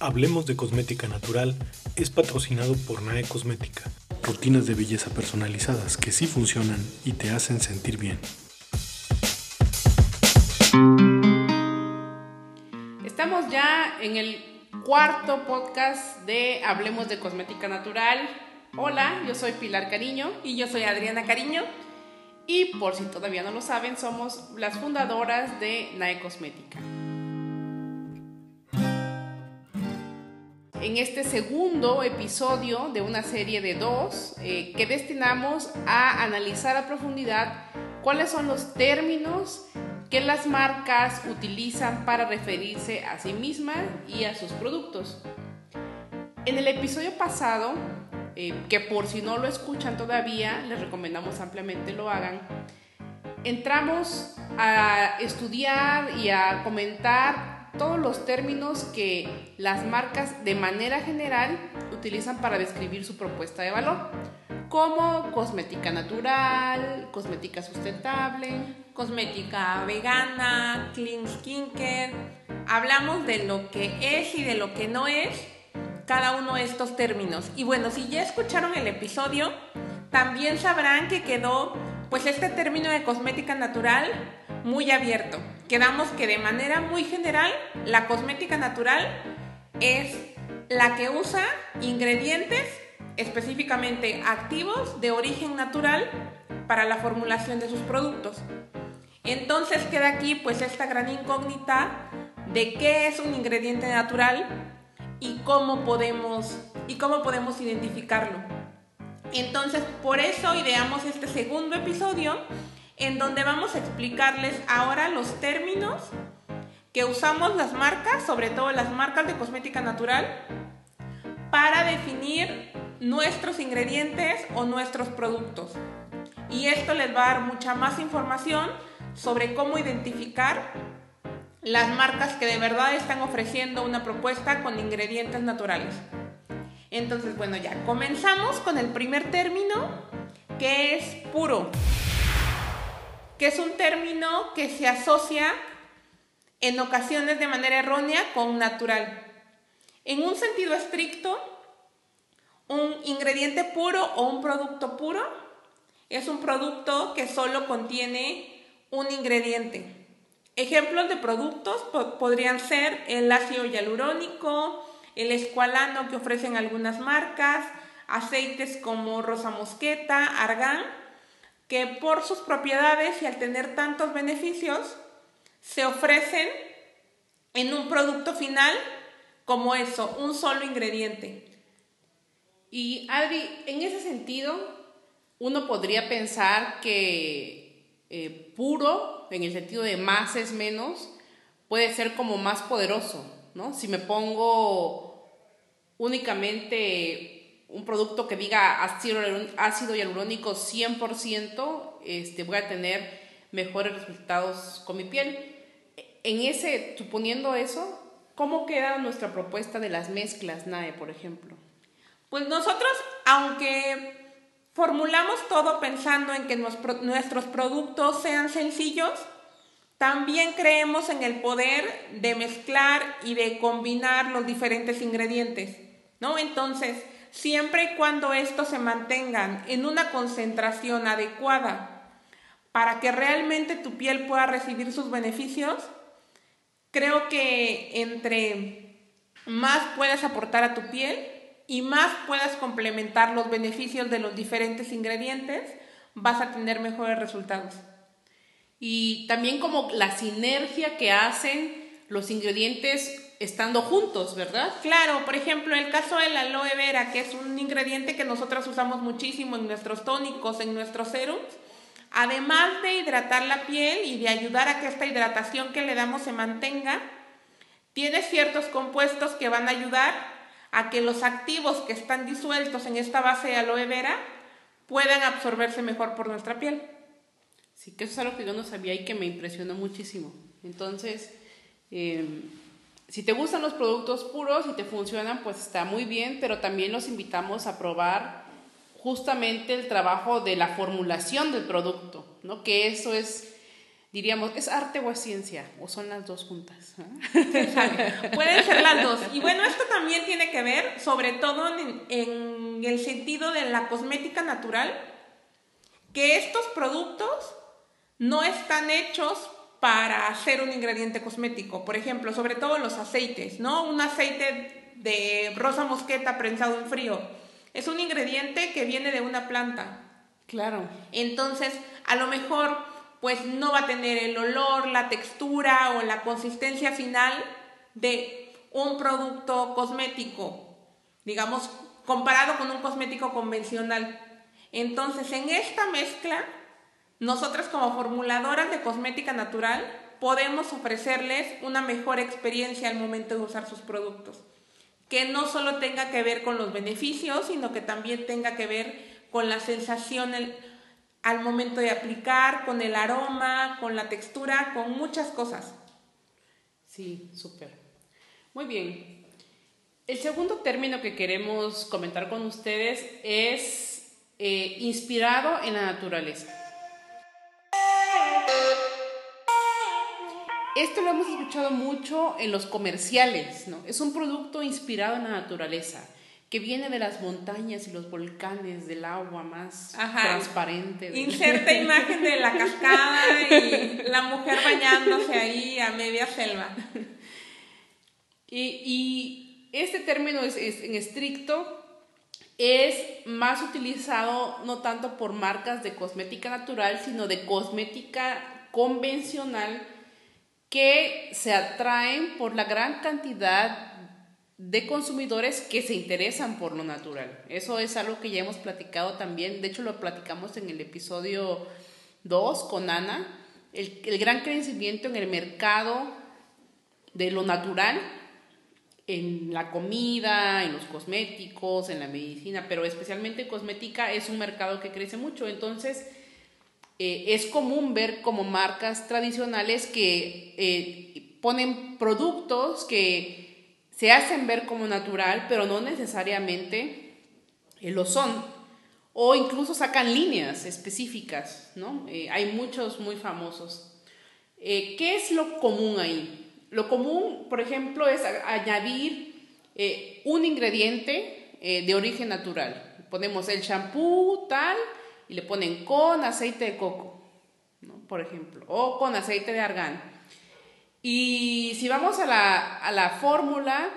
Hablemos de Cosmética Natural es patrocinado por Nae Cosmética. Rutinas de belleza personalizadas que sí funcionan y te hacen sentir bien. Estamos ya en el cuarto podcast de Hablemos de Cosmética Natural. Hola, yo soy Pilar Cariño. Y yo soy Adriana Cariño. Y por si todavía no lo saben, somos las fundadoras de Nae Cosmética. En este segundo episodio de una serie de dos que destinamos a analizar a profundidad cuáles son los términos que las marcas utilizan para referirse a sí mismas y a sus productos. En el episodio pasado, que por si no lo escuchan todavía, les recomendamos ampliamente lo hagan, entramos a estudiar y a comentar todos los términos que las marcas de manera general utilizan para describir su propuesta de valor, como cosmética natural, cosmética sustentable, cosmética vegana, clean skincare. Hablamos de lo que es y de lo que no es cada uno de estos términos. Y bueno, si ya escucharon el episodio, también sabrán que quedó pues este término de cosmética natural muy abierto. Quedamos que de manera muy general la cosmética natural es la que usa ingredientes específicamente activos de origen natural para la formulación de sus productos. Entonces queda aquí pues esta gran incógnita de qué es un ingrediente natural y cómo podemos identificarlo. Entonces por eso ideamos este segundo episodio en donde vamos a explicarles ahora los términos que usamos las marcas, sobre todo las marcas de cosmética natural, para definir nuestros ingredientes o nuestros productos. Y esto les va a dar mucha más información sobre cómo identificar las marcas que de verdad están ofreciendo una propuesta con ingredientes naturales. Entonces, bueno, ya comenzamos con el primer término, que es puro, que es un término que se asocia en ocasiones de manera errónea con natural. En un sentido estricto, un ingrediente puro o un producto puro es un producto que solo contiene un ingrediente. Ejemplos de productos podrían ser el ácido hialurónico, el escualano que ofrecen algunas marcas, aceites como rosa mosqueta, argán, que por sus propiedades y al tener tantos beneficios, se ofrecen en un producto final como eso, un solo ingrediente. Y Adri, en ese sentido, uno podría pensar que puro, en el sentido de más es menos, puede ser como más poderoso, ¿no? Si me pongo únicamente un producto que diga ácido hialurónico 100%, voy a tener mejores resultados con mi piel. En ese, suponiendo eso, ¿cómo queda nuestra propuesta de las mezclas Nae, por ejemplo? Pues nosotros, aunque formulamos todo pensando en que nuestros productos sean sencillos, también creemos en el poder de mezclar y de combinar los diferentes ingredientes, ¿no? Entonces, siempre y cuando estos se mantengan en una concentración adecuada para que realmente tu piel pueda recibir sus beneficios, creo que entre más puedas aportar a tu piel y más puedas complementar los beneficios de los diferentes ingredientes, vas a tener mejores resultados. Y también como la sinergia que hacen los ingredientes estando juntos, ¿verdad? Claro, por ejemplo, el caso del aloe vera, que es un ingrediente que nosotras usamos muchísimo en nuestros tónicos, en nuestros serums, además de hidratar la piel y de ayudar a que esta hidratación que le damos se mantenga, tiene ciertos compuestos que van a ayudar a que los activos que están disueltos en esta base de aloe vera puedan absorberse mejor por nuestra piel. Sí, que eso es algo que yo no sabía y que me impresionó muchísimo. Entonces, si te gustan los productos puros y te funcionan, pues está muy bien, pero también los invitamos a probar justamente el trabajo de la formulación del producto, ¿no? Que eso es diríamos, ¿es arte o es ciencia? ¿O son las dos juntas? ¿Eh? Pueden ser las dos. Y bueno, esto también tiene que ver, sobre todo en el sentido de la cosmética natural, que estos productos no están hechos para hacer un ingrediente cosmético. Por ejemplo, sobre todo los aceites, ¿no? Un aceite de rosa mosqueta prensado en frío es un ingrediente que viene de una planta. Claro. Entonces, a lo mejor pues no va a tener el olor, la textura o la consistencia final de un producto cosmético, digamos, comparado con un cosmético convencional. Entonces, en esta mezcla, nosotras como formuladoras de cosmética natural podemos ofrecerles una mejor experiencia al momento de usar sus productos, que no solo tenga que ver con los beneficios, sino que también tenga que ver con la sensación, al momento de aplicar, con el aroma, con la textura, con muchas cosas. Sí, súper. Muy bien. El segundo término que queremos comentar con ustedes es inspirado en la naturaleza. Esto lo hemos escuchado mucho en los comerciales, ¿no? Es un producto inspirado en la naturaleza, que viene de las montañas y los volcanes, del agua más transparente. Inserta imagen de la cascada y la mujer bañándose ahí a media selva. Y este término es en estricto, es más utilizado no tanto por marcas de cosmética natural, sino de cosmética convencional, que se atraen por la gran cantidad de consumidores que se interesan por lo natural. Eso es algo que ya hemos platicado también, de hecho lo platicamos en el episodio 2 con Ana, el gran crecimiento en el mercado de lo natural, en la comida, en los cosméticos, en la medicina, pero especialmente en cosmética es un mercado que crece mucho. Entonces es común ver como marcas tradicionales que ponen productos que se hacen ver como natural, pero no necesariamente lo son. O incluso sacan líneas específicas, ¿no? Hay muchos muy famosos. ¿Qué es lo común ahí? Lo común, por ejemplo, es añadir un ingrediente de origen natural. Ponemos el shampoo, tal, y le ponen con aceite de coco, ¿no? Por ejemplo, o con aceite de argán. Y si vamos a la fórmula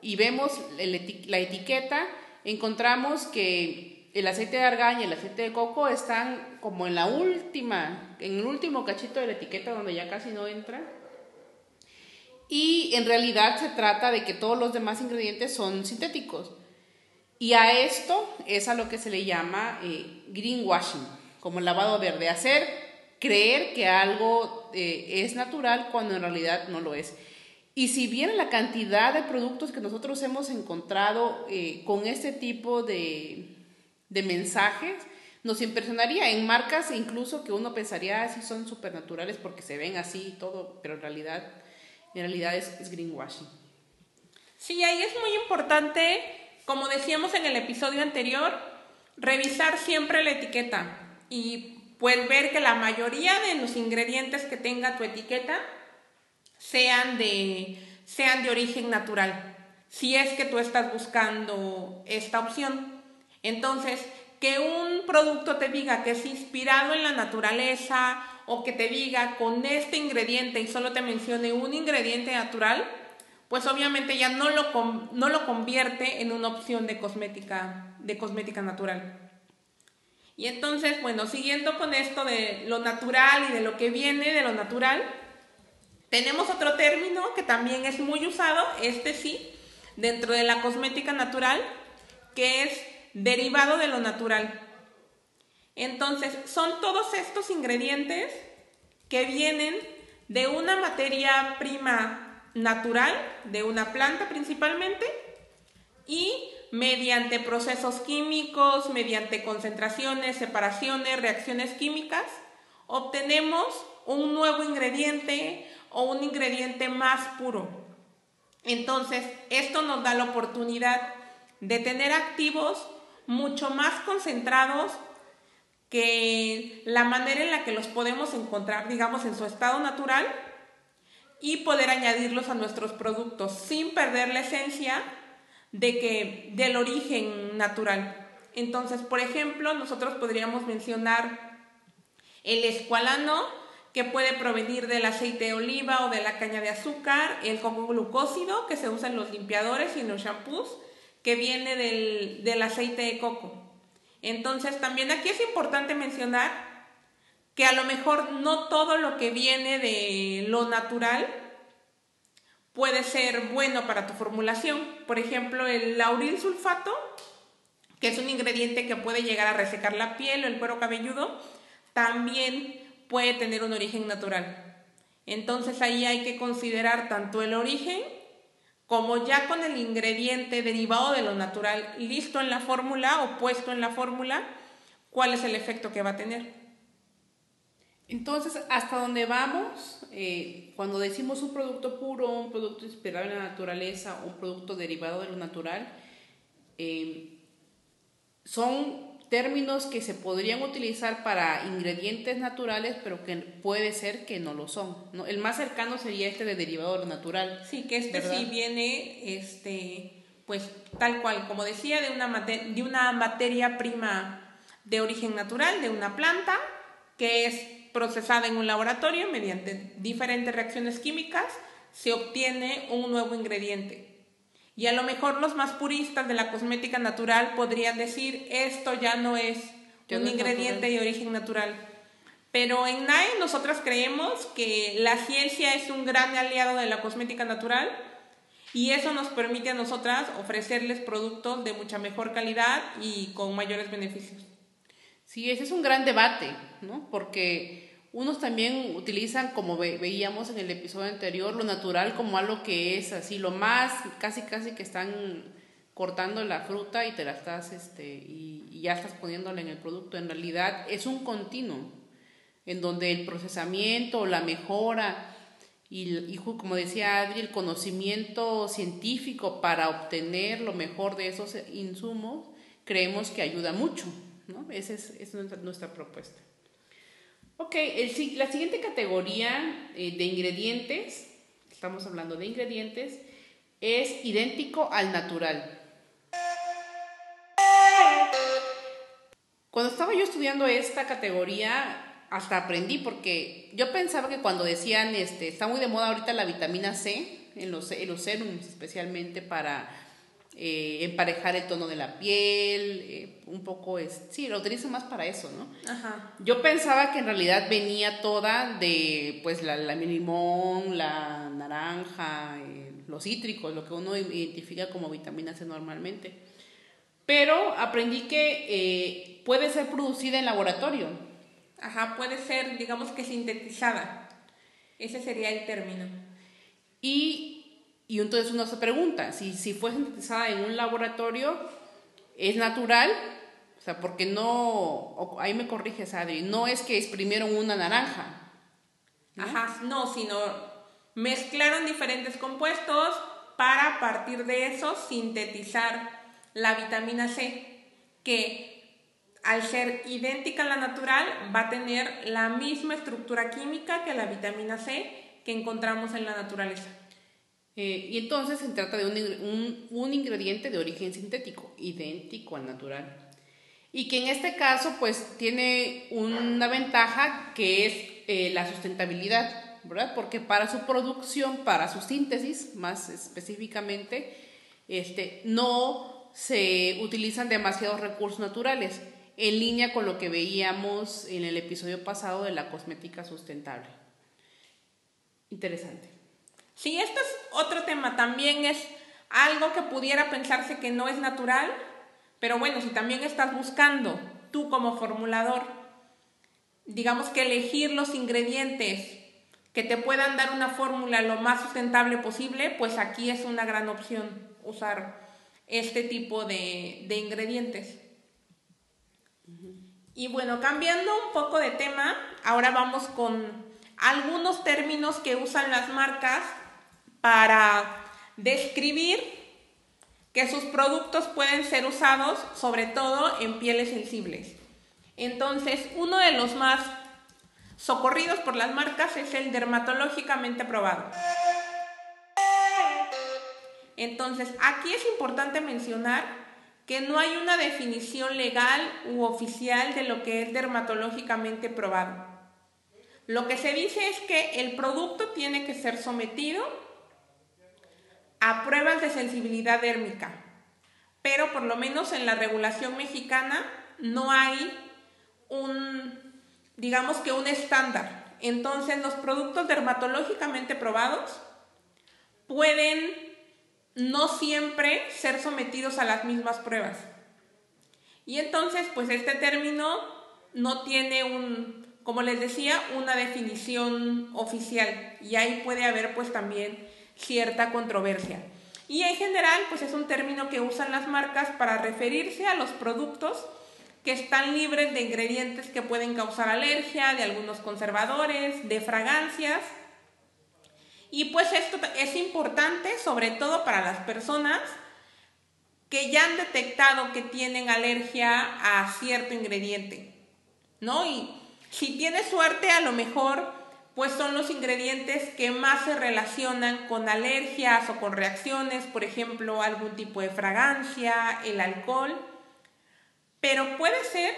y vemos la etiqueta, encontramos que el aceite de argán y el aceite de coco están como en el último cachito de la etiqueta, donde ya casi no entra. Y en realidad se trata de que todos los demás ingredientes son sintéticos. Y a esto es a lo que se le llama greenwashing, como el lavado verde, hacer creer que algo es natural cuando en realidad no lo es. Y si bien la cantidad de productos que nosotros hemos encontrado con este tipo de mensajes, nos impresionaría en marcas incluso que uno pensaría si son supernaturales porque se ven así y todo, pero en realidad es greenwashing. Sí, ahí es muy importante, como decíamos en el episodio anterior, revisar siempre la etiqueta y pues ver que la mayoría de los ingredientes que tenga tu etiqueta sean de origen natural, si es que tú estás buscando esta opción. Entonces, que un producto te diga que es inspirado en la naturaleza o que te diga con este ingrediente y solo te mencione un ingrediente natural, pues obviamente ya no lo convierte en una opción de cosmética natural. Y entonces, bueno, siguiendo con esto de lo natural y de lo que viene de lo natural, tenemos otro término que también es muy usado, este sí, dentro de la cosmética natural, que es derivado de lo natural. Entonces, son todos estos ingredientes que vienen de una materia prima natural, de una planta principalmente, y mediante procesos químicos, mediante concentraciones, separaciones, reacciones químicas, obtenemos un nuevo ingrediente o un ingrediente más puro. Entonces, esto nos da la oportunidad de tener activos mucho más concentrados que la manera en la que los podemos encontrar, digamos, en su estado natural y poder añadirlos a nuestros productos sin perder la esencia del origen natural. Entonces, por ejemplo, nosotros podríamos mencionar el escualano, que puede provenir del aceite de oliva o de la caña de azúcar, el coco glucósido, que se usa en los limpiadores y en los shampoos, que viene del aceite de coco. Entonces, también aquí es importante mencionar que a lo mejor no todo lo que viene de lo natural puede ser bueno para tu formulación. Por ejemplo, el lauril sulfato, que es un ingrediente que puede llegar a resecar la piel o el cuero cabelludo, también puede tener un origen natural. Entonces, ahí hay que considerar tanto el origen como ya con el ingrediente derivado de lo natural listo en la fórmula o puesto en la fórmula, cuál es el efecto que va a tener. Entonces, hasta donde vamos, cuando decimos un producto puro, un producto inspirado en la naturaleza, un producto derivado de lo natural, son términos que se podrían utilizar para ingredientes naturales, pero que puede ser que no lo son, ¿no? El más cercano sería este de derivado de lo natural. Sí, que este, ¿verdad? Sí viene, pues tal cual, como decía, de una materia prima de origen natural, de una planta, que es procesada en un laboratorio mediante diferentes reacciones químicas, se obtiene un nuevo ingrediente. Y a lo mejor los más puristas de la cosmética natural podrían decir, esto ya no es un ingrediente de origen natural. Pero en NAE nosotras creemos que la ciencia es un gran aliado de la cosmética natural y eso nos permite a nosotras ofrecerles productos de mucha mejor calidad y con mayores beneficios. Sí, ese es un gran debate, ¿no? Porque unos también utilizan, como veíamos en el episodio anterior, lo natural como algo que es así, lo más, casi que están cortando la fruta y te la estás, y ya estás poniéndola en el producto. En realidad es un continuo, en donde el procesamiento, la mejora y como decía Adri, el conocimiento científico para obtener lo mejor de esos insumos, creemos que ayuda mucho, ¿no? Esa es nuestra propuesta. Ok, la siguiente categoría de ingredientes, estamos hablando de ingredientes, es idéntico al natural. Cuando estaba yo estudiando esta categoría, hasta aprendí, porque yo pensaba que cuando decían, está muy de moda ahorita la vitamina C, en los serums especialmente para emparejar el tono de la piel, un poco, sí, lo utilizo más para eso, ¿no? Ajá. Yo pensaba que en realidad venía toda de, pues, el limón, la naranja, los cítricos, lo que uno identifica como vitamina C normalmente. Pero aprendí que puede ser producida en laboratorio. Ajá, puede ser, digamos que sintetizada. Ese sería el término. Y entonces uno se pregunta, si fue sintetizada en un laboratorio, ¿es natural? O sea, porque no, ahí me corriges, Adri, no es que exprimieron una naranja, ¿no? Ajá, no, sino mezclaron diferentes compuestos para, a partir de eso, sintetizar la vitamina C, que al ser idéntica a la natural, va a tener la misma estructura química que la vitamina C que encontramos en la naturaleza. Y entonces se trata de un ingrediente de origen sintético, idéntico al natural. Y que en este caso, pues, tiene una ventaja que es la sustentabilidad, ¿verdad? Porque para su producción, para su síntesis, más específicamente, no se utilizan demasiados recursos naturales, en línea con lo que veíamos en el episodio pasado de la cosmética sustentable. Interesante. Sí, este es otro tema, también es algo que pudiera pensarse que no es natural, pero bueno, si también estás buscando, tú como formulador, digamos que elegir los ingredientes que te puedan dar una fórmula lo más sustentable posible, pues aquí es una gran opción usar este tipo de ingredientes. Y bueno, cambiando un poco de tema, ahora vamos con algunos términos que usan las marcas para describir que sus productos pueden ser usados sobre todo en pieles sensibles. Entonces, uno de los más socorridos por las marcas es el dermatológicamente probado. Entonces, aquí es importante mencionar que no hay una definición legal u oficial de lo que es dermatológicamente probado. Lo que se dice es que el producto tiene que ser sometido a pruebas de sensibilidad dérmica, pero por lo menos en la regulación mexicana no hay un, digamos que un estándar. Entonces, los productos dermatológicamente probados pueden no siempre ser sometidos a las mismas pruebas. Y entonces, pues este término no tiene un, como les decía, una definición oficial, y ahí puede haber pues también cierta controversia. Y en general, pues es un término que usan las marcas para referirse a los productos que están libres de ingredientes que pueden causar alergia, de algunos conservadores, de fragancias. Y pues esto es importante sobre todo para las personas que ya han detectado que tienen alergia a cierto ingrediente, ¿no? Y si tienes suerte, a lo mejor pues son los ingredientes que más se relacionan con alergias o con reacciones, por ejemplo, algún tipo de fragancia, el alcohol. Pero puede ser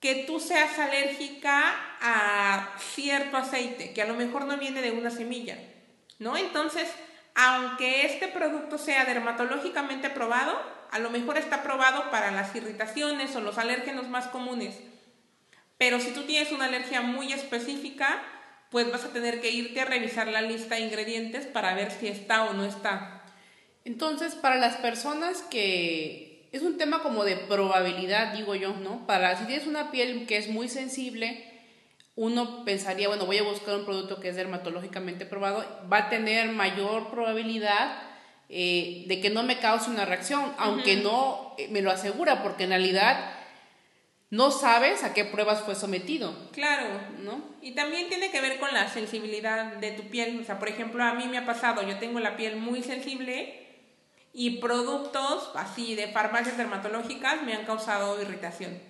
que tú seas alérgica a cierto aceite, que a lo mejor no viene de una semilla, ¿no? Entonces, aunque este producto sea dermatológicamente probado, a lo mejor está probado para las irritaciones o los alérgenos más comunes, pero si tú tienes una alergia muy específica, pues vas a tener que irte a revisar la lista de ingredientes para ver si está o no está. Entonces, para las personas que... es un tema como de probabilidad, digo yo, ¿no? Para si tienes una piel que es muy sensible, uno pensaría, bueno, voy a buscar un producto que es dermatológicamente probado, va a tener mayor probabilidad de que no me cause una reacción, aunque no me lo asegura, porque en realidad no sabes a qué pruebas fue sometido. Claro, ¿no? Y también tiene que ver con la sensibilidad de tu piel. O sea, por ejemplo, a mí me ha pasado, yo tengo la piel muy sensible, y productos así de farmacias dermatológicas me han causado irritación.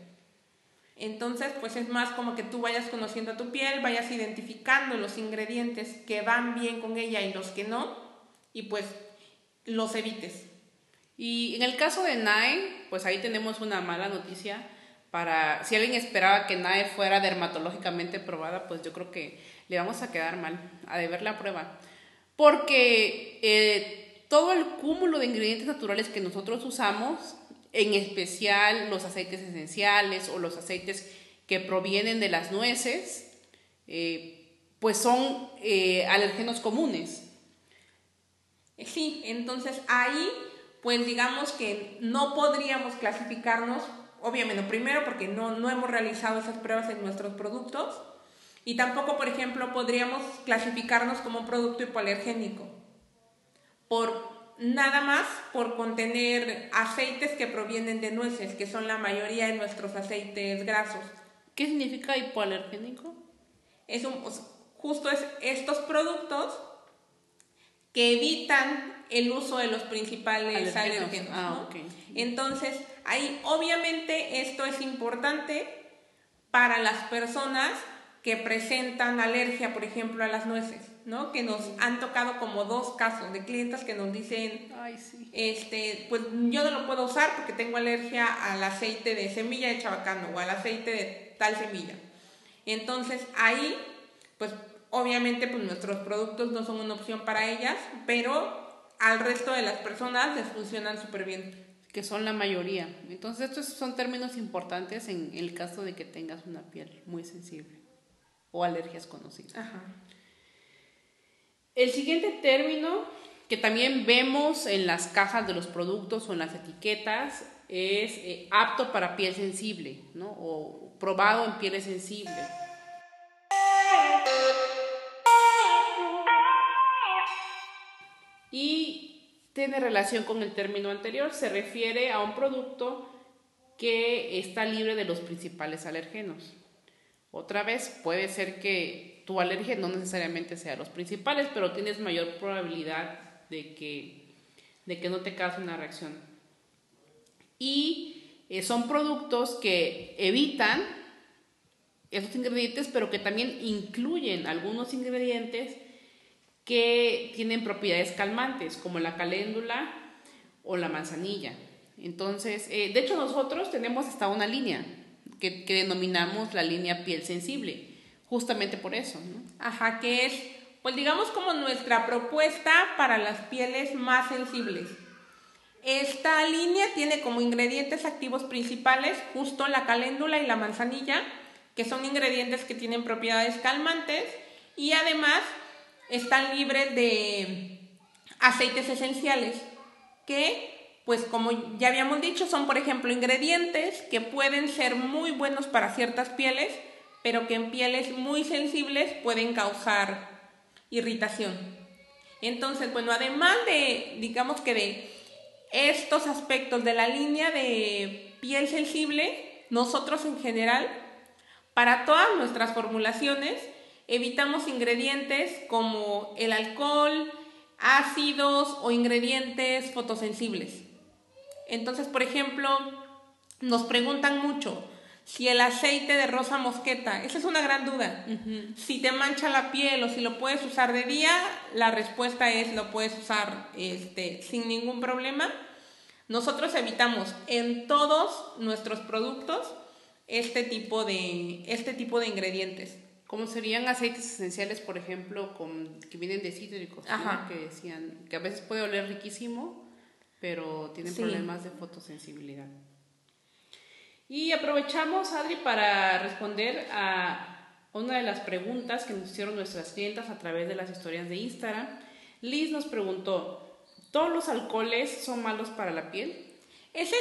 Entonces, pues es más como que tú vayas conociendo a tu piel, vayas identificando los ingredientes que van bien con ella y los que no, y pues los evites. Y en el caso de Nae, pues ahí tenemos una mala noticia. Para si alguien esperaba que Nae fuera dermatológicamente probada, pues yo creo que le vamos a quedar mal, a deber la prueba. Porque... todo el cúmulo de ingredientes naturales que nosotros usamos, en especial los aceites esenciales o los aceites que provienen de las nueces, pues son alérgenos comunes. Sí, entonces ahí pues digamos que no podríamos clasificarnos, obviamente, primero porque no hemos realizado esas pruebas en nuestros productos, y tampoco, por ejemplo, podríamos clasificarnos como un producto hipoalergénico, nada más por contener aceites que provienen de nueces, que son la mayoría de nuestros aceites grasos. ¿Qué significa hipoalergénico? Justo es estos productos que evitan el uso de los principales alérgenos, ¿no? Ah, okay. Entonces, ahí obviamente esto es importante para las personas que presentan alergia, por ejemplo, a las nueces, ¿no? Que nos han tocado como 2 casos de clientas que nos dicen, ay, sí, pues yo no lo puedo usar porque tengo alergia al aceite de semilla de chabacano o al aceite de tal semilla. Entonces ahí, pues obviamente pues nuestros productos no son una opción para ellas, pero al resto de las personas les funcionan súper bien, que son la mayoría. Entonces estos son términos importantes en el caso de que tengas una piel muy sensible o alergias conocidas. Ajá. El siguiente término que también vemos en las cajas de los productos o en las etiquetas es apto para piel sensible, ¿no? O probado en pieles sensibles. Y tiene relación con el término anterior, se refiere a un producto que está libre de los principales alérgenos. Otra vez, puede ser que tu alergia no necesariamente sea los principales, pero tienes mayor probabilidad de que no te cause una reacción. Y Son productos que evitan esos ingredientes, pero que también incluyen algunos ingredientes que tienen propiedades calmantes, como la caléndula o la manzanilla. Entonces, de hecho nosotros tenemos hasta una línea que denominamos la línea piel sensible, justamente por eso, ¿no? Ajá, que es, pues digamos, como nuestra propuesta para las pieles más sensibles. Esta línea tiene como ingredientes activos principales justo la caléndula y la manzanilla, que son ingredientes que tienen propiedades calmantes y además están libres de aceites esenciales que, pues como ya habíamos dicho, son por ejemplo ingredientes que pueden ser muy buenos para ciertas pieles, pero que en pieles muy sensibles pueden causar irritación. Entonces, bueno, además de, digamos que de estos aspectos de la línea de piel sensible, nosotros en general, para todas nuestras formulaciones, evitamos ingredientes como el alcohol, ácidos o ingredientes fotosensibles. Entonces, por ejemplo, nos preguntan mucho si el aceite de rosa mosqueta, esa es una gran duda, si te mancha la piel o si lo puedes usar de día. La respuesta es lo puedes usar sin ningún problema. Nosotros evitamos en todos nuestros productos este tipo de ingredientes. Como serían aceites esenciales, por ejemplo, que vienen de cítricos, ¿no? Que decían que a veces puede oler riquísimo, pero tienen problemas de fotosensibilidad. Y aprovechamos, Adri, para responder a una de las preguntas que nos hicieron nuestras clientas a través de las historias de Instagram. Liz nos preguntó, ¿todos los alcoholes son malos para la piel? Esa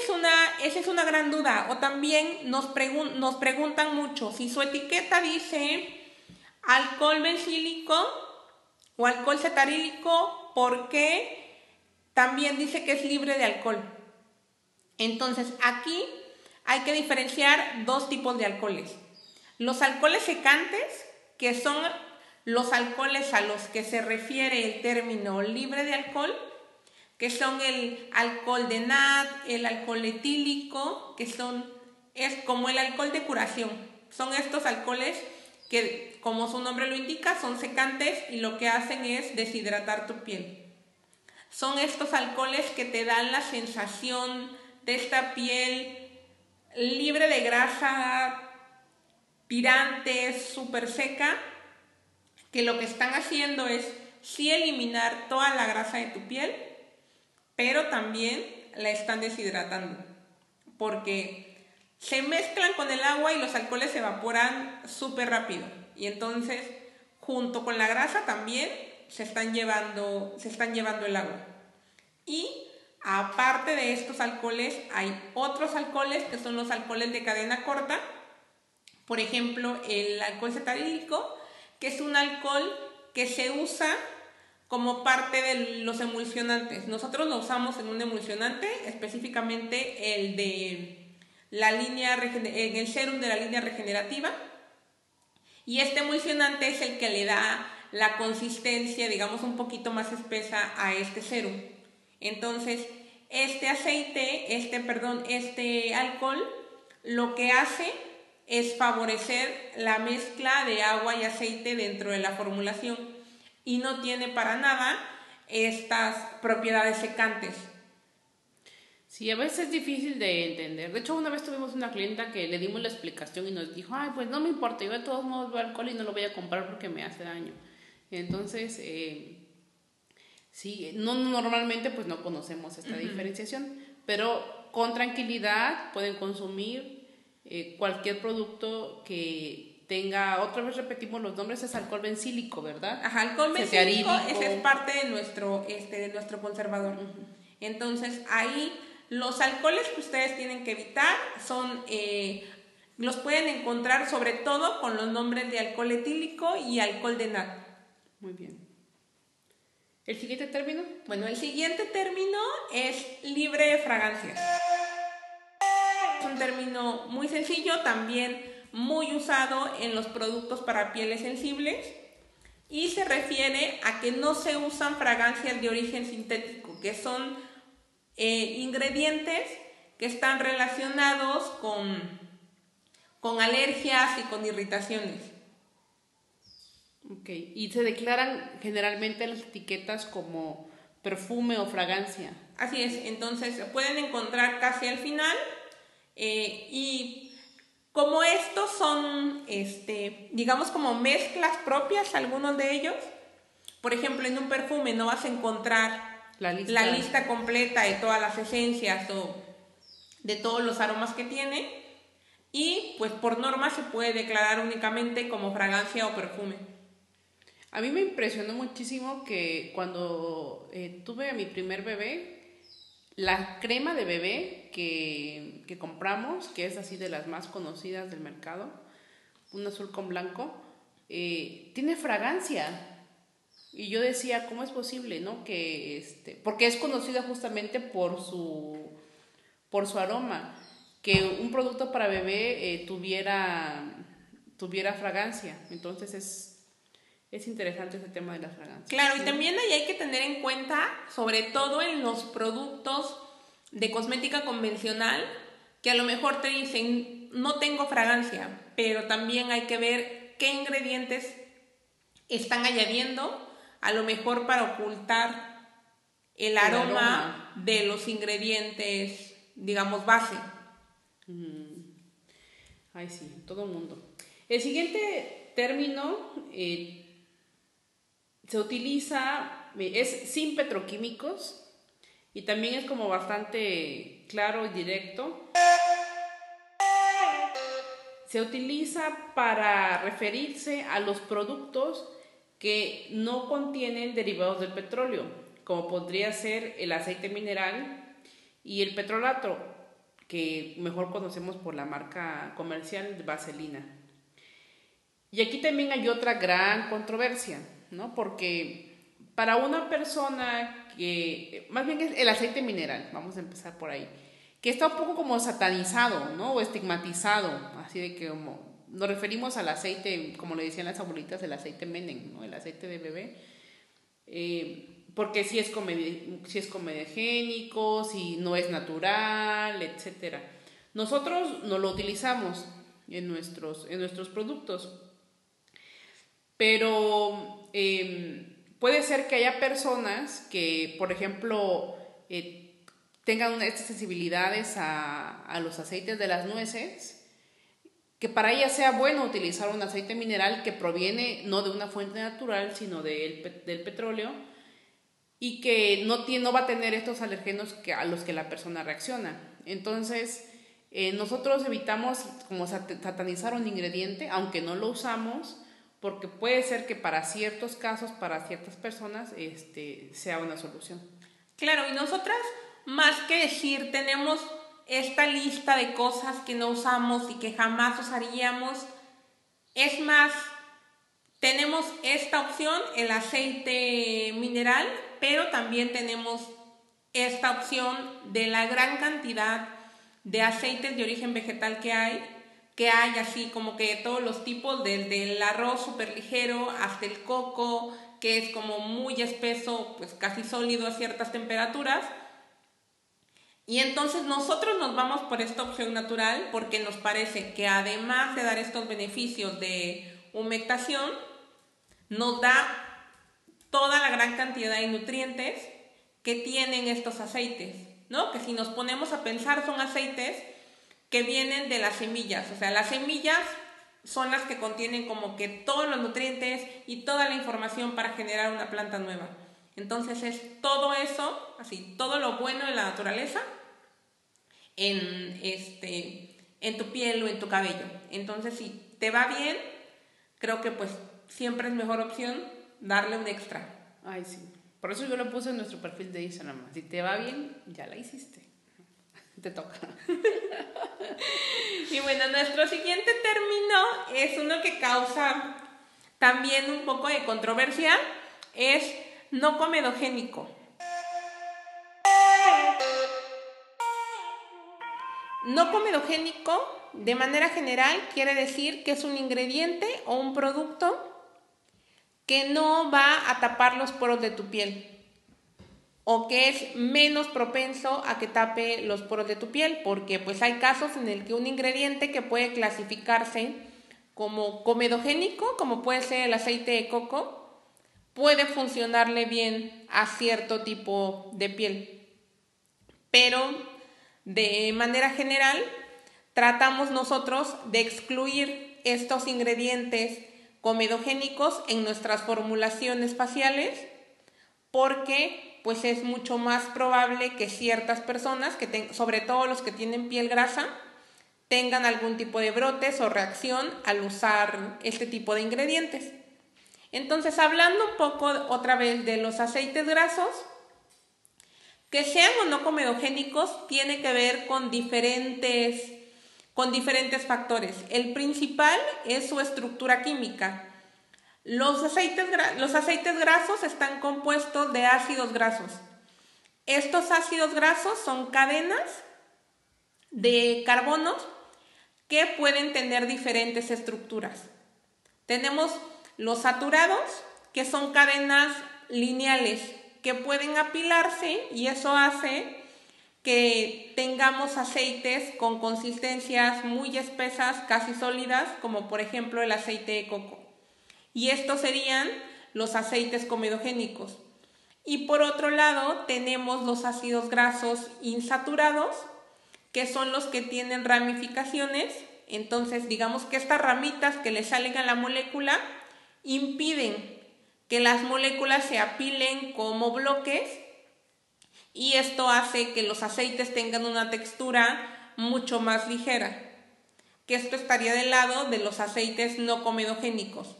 es una gran duda. O también nos preguntan mucho si su etiqueta dice alcohol bencílico o alcohol cetarílico, porque también dice que es libre de alcohol. Entonces, aquí hay que diferenciar dos tipos de alcoholes. Los alcoholes secantes, que son los alcoholes a los que se refiere el término libre de alcohol, que son el alcohol de NAD, el alcohol etílico, que es como el alcohol de curación. Son estos alcoholes que, como su nombre lo indica, son secantes y lo que hacen es deshidratar tu piel. Son estos alcoholes que te dan la sensación de esta piel libre de grasa, tirante, súper seca, que lo que están haciendo es sí eliminar toda la grasa de tu piel, pero también la están deshidratando, porque se mezclan con el agua y los alcoholes se evaporan súper rápido, y entonces junto con la grasa también se están llevando el agua. Y aparte de estos alcoholes, hay otros alcoholes que son los alcoholes de cadena corta. Por ejemplo, el alcohol cetarílico, que es un alcohol que se usa como parte de los emulsionantes. Nosotros lo usamos en un emulsionante, específicamente en el serum de la línea regenerativa. Y este emulsionante es el que le da la consistencia, digamos, un poquito más espesa a este serum. Entonces, este alcohol lo que hace es favorecer la mezcla de agua y aceite dentro de la formulación y no tiene para nada estas propiedades secantes. Sí, a veces es difícil de entender. De hecho, una vez tuvimos una clienta que le dimos la explicación y nos dijo, ay, pues no me importa, yo de todos modos veo alcohol y no lo voy a comprar porque me hace daño. Y entonces, sí, normalmente pues no conocemos esta diferenciación, pero con tranquilidad pueden consumir cualquier producto que tenga, otra vez repetimos los nombres, es alcohol bencílico, ¿verdad? Ajá, alcohol bencílico, ese es parte de nuestro conservador. Entonces ahí los alcoholes que ustedes tienen que evitar son, los pueden encontrar sobre todo con los nombres de alcohol etílico y alcohol de NAD. Muy bien. ¿El siguiente término? Bueno, el siguiente término es libre de fragancias. Es un término muy sencillo, también muy usado en los productos para pieles sensibles, y se refiere a que no se usan fragancias de origen sintético, que son ingredientes que están relacionados con alergias y con irritaciones. Ok, y se declaran generalmente las etiquetas como perfume o fragancia. Así es, entonces se pueden encontrar casi al final, y como estos son, digamos, como mezclas propias, algunos de ellos, por ejemplo, en un perfume no vas a encontrar la lista completa de todas las esencias o de todos los aromas que tiene, y pues por norma se puede declarar únicamente como fragancia o perfume. A mí me impresionó muchísimo que cuando tuve a mi primer bebé, la crema de bebé que compramos, que es así de las más conocidas del mercado, un azul con blanco, tiene fragancia. Y yo decía, ¿cómo es posible, no? Que porque es conocida justamente por su aroma, que un producto para bebé tuviera fragancia. Entonces es interesante ese tema de las fragancias. Claro, y también ahí hay que tener en cuenta, sobre todo en los productos de cosmética convencional, que a lo mejor te dicen, no tengo fragancia, pero también hay que ver qué ingredientes están añadiendo, a lo mejor para ocultar el aroma de los ingredientes, digamos, base. Ay, sí, todo el mundo. El siguiente término... se utiliza, es sin petroquímicos, y también es como bastante claro y directo. Se utiliza para referirse a los productos que no contienen derivados del petróleo, como podría ser el aceite mineral y el petrolato, que mejor conocemos por la marca comercial de Vaselina. Y aquí también hay otra gran controversia, ¿no? Porque para una persona que, más bien es el aceite mineral, vamos a empezar por ahí, que está un poco como satanizado, ¿no? O estigmatizado, así de que como nos referimos al aceite, como le decían las abuelitas, el aceite Menem, ¿no? El aceite de bebé, porque si es comedogénico, si no es natural, etc. Nosotros no lo utilizamos en nuestros productos. Pero puede ser que haya personas que, por ejemplo, tengan estas sensibilidades a los aceites de las nueces, que para ellas sea bueno utilizar un aceite mineral que proviene no de una fuente natural, sino del petróleo, y que no va a tener estos alergenos a los que la persona reacciona. Entonces, nosotros evitamos como satanizar un ingrediente, aunque no lo usamos, porque puede ser que para ciertos casos, para ciertas personas, sea una solución. Claro, y nosotras, más que decir, tenemos esta lista de cosas que no usamos y que jamás usaríamos, es más, tenemos esta opción, el aceite mineral, pero también tenemos esta opción de la gran cantidad de aceites de origen vegetal que hay así como que todos los tipos, desde el arroz súper ligero hasta el coco, que es como muy espeso, pues casi sólido a ciertas temperaturas. Y entonces nosotros nos vamos por esta opción natural porque nos parece que además de dar estos beneficios de humectación, nos da toda la gran cantidad de nutrientes que tienen estos aceites, ¿no? Que si nos ponemos a pensar, son aceites que vienen de las semillas, o sea, las semillas son las que contienen como que todos los nutrientes y toda la información para generar una planta nueva. Entonces es todo eso, así, todo lo bueno de la naturaleza en tu piel o en tu cabello. Entonces, si te va bien, creo que pues siempre es mejor opción darle un extra. Ay, sí. Por eso yo lo puse en nuestro perfil de Instagram. Si te va bien, ya la hiciste. Te toca. Y bueno, nuestro siguiente término es uno que causa también un poco de controversia, es no comedogénico. No comedogénico, de manera general, quiere decir que es un ingrediente o un producto que no va a tapar los poros de tu piel. o que es menos propenso a que tape los poros de tu piel, porque pues hay casos en el que un ingrediente que puede clasificarse como comedogénico, como puede ser el aceite de coco, puede funcionarle bien a cierto tipo de piel. Pero de manera general tratamos nosotros de excluir estos ingredientes comedogénicos en nuestras formulaciones faciales, porque pues es mucho más probable que ciertas personas, sobre todo los que tienen piel grasa, tengan algún tipo de brotes o reacción al usar este tipo de ingredientes. Entonces, hablando un poco otra vez de los aceites grasos, que sean o no comedogénicos, tiene que ver con diferentes factores. El principal es su estructura química. Los aceites grasos están compuestos de ácidos grasos. Estos ácidos grasos son cadenas de carbonos que pueden tener diferentes estructuras. Tenemos los saturados, que son cadenas lineales que pueden apilarse, y eso hace que tengamos aceites con consistencias muy espesas, casi sólidas, como por ejemplo el aceite de coco. Y estos serían los aceites comedogénicos. Y por otro lado tenemos los ácidos grasos insaturados, que son los que tienen ramificaciones. Entonces digamos que estas ramitas que le salen a la molécula impiden que las moléculas se apilen como bloques, y esto hace que los aceites tengan una textura mucho más ligera, que esto estaría del lado de los aceites no comedogénicos,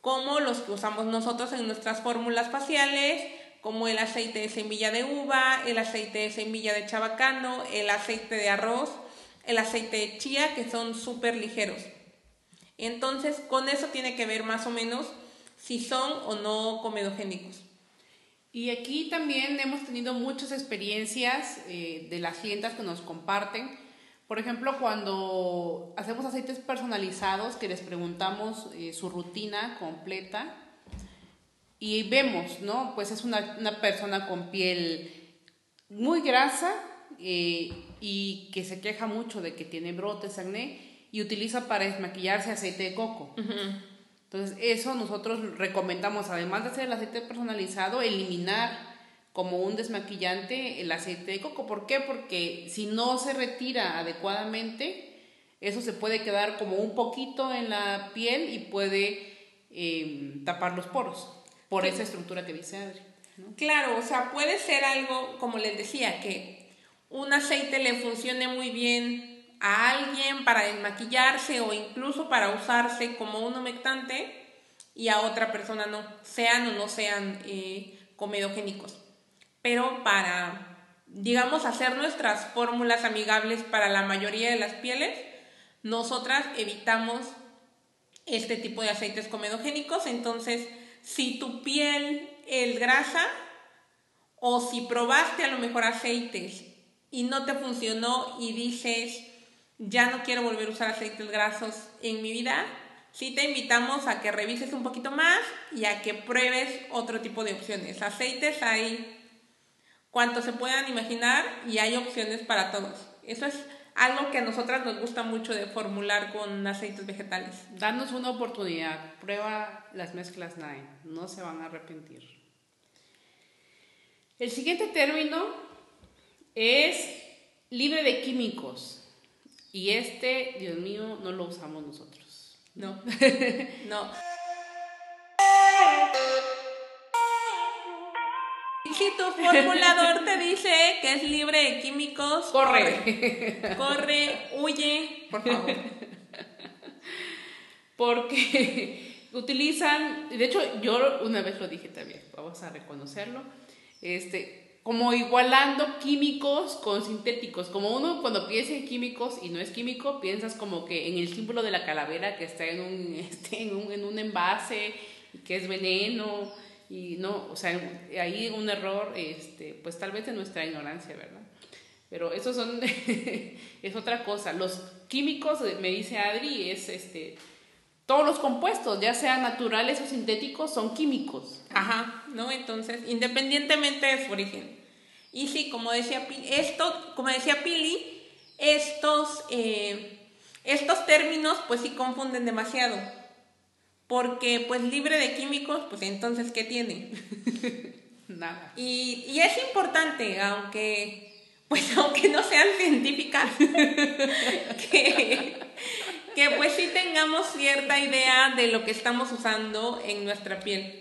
como los que usamos nosotros en nuestras fórmulas faciales, como el aceite de semilla de uva, el aceite de semilla de chabacano, el aceite de arroz, el aceite de chía, que son súper ligeros. Entonces, con eso tiene que ver más o menos si son o no comedogénicos. Y aquí también hemos tenido muchas experiencias de las clientas que nos comparten. Por ejemplo, cuando hacemos aceites personalizados, que les preguntamos su rutina completa y vemos, ¿no? Pues es una persona con piel muy grasa y que se queja mucho de que tiene brotes, acné, y utiliza para desmaquillarse aceite de coco. Uh-huh. Entonces, eso nosotros recomendamos, además de hacer el aceite personalizado, eliminar como un desmaquillante el aceite de coco. ¿Por qué? Porque si no se retira adecuadamente, eso se puede quedar como un poquito en la piel y puede tapar los poros por esa estructura que dice Adri, ¿no? Claro, o sea, puede ser algo, como les decía, que un aceite le funcione muy bien a alguien para desmaquillarse o incluso para usarse como un humectante, y a otra persona no, sean o no sean comedogénicos. Pero para, digamos, hacer nuestras fórmulas amigables para la mayoría de las pieles, nosotras evitamos este tipo de aceites comedogénicos. Entonces, si tu piel es grasa o si probaste a lo mejor aceites y no te funcionó y dices, ya no quiero volver a usar aceites grasos en mi vida, sí te invitamos a que revises un poquito más y a que pruebes otro tipo de opciones. Aceites hay cuantos se puedan imaginar y hay opciones para todos. Eso es algo que a nosotras nos gusta mucho de formular con aceites vegetales. Danos una oportunidad, prueba las mezclas Nae, no se van a arrepentir. El siguiente término es libre de químicos. Y este, Dios mío, no lo usamos nosotros. No, no. Si tu formulador te dice que es libre de químicos, corre, huye, por favor. Porque utilizan, de hecho, yo una vez lo dije también, vamos a reconocerlo, como igualando químicos con sintéticos. Como uno cuando piensa en químicos y no es químico, piensas como que en el símbolo de la calavera que está en un envase, que es veneno, y no, o sea, ahí un error, pues tal vez de nuestra ignorancia, ¿verdad? Pero eso son, es otra cosa. Los químicos, me dice Adri, es todos los compuestos, ya sean naturales o sintéticos, son químicos. Ajá, ¿no? Entonces, independientemente de su origen. Y sí, como decía Pili, estos términos pues sí confunden demasiado, porque pues libre de químicos, pues entonces ¿qué tiene? Nada. Y es importante, aunque no sean científicas, que pues sí tengamos cierta idea de lo que estamos usando en nuestra piel,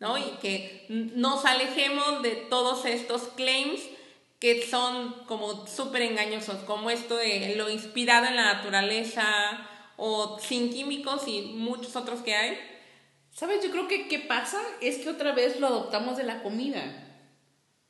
¿no? Y que nos alejemos de todos estos claims que son como súper engañosos, como esto de lo inspirado en la naturaleza o sin químicos y muchos otros que hay. ¿Sabes? Yo creo que ¿qué pasa? Es que otra vez lo adoptamos de la comida.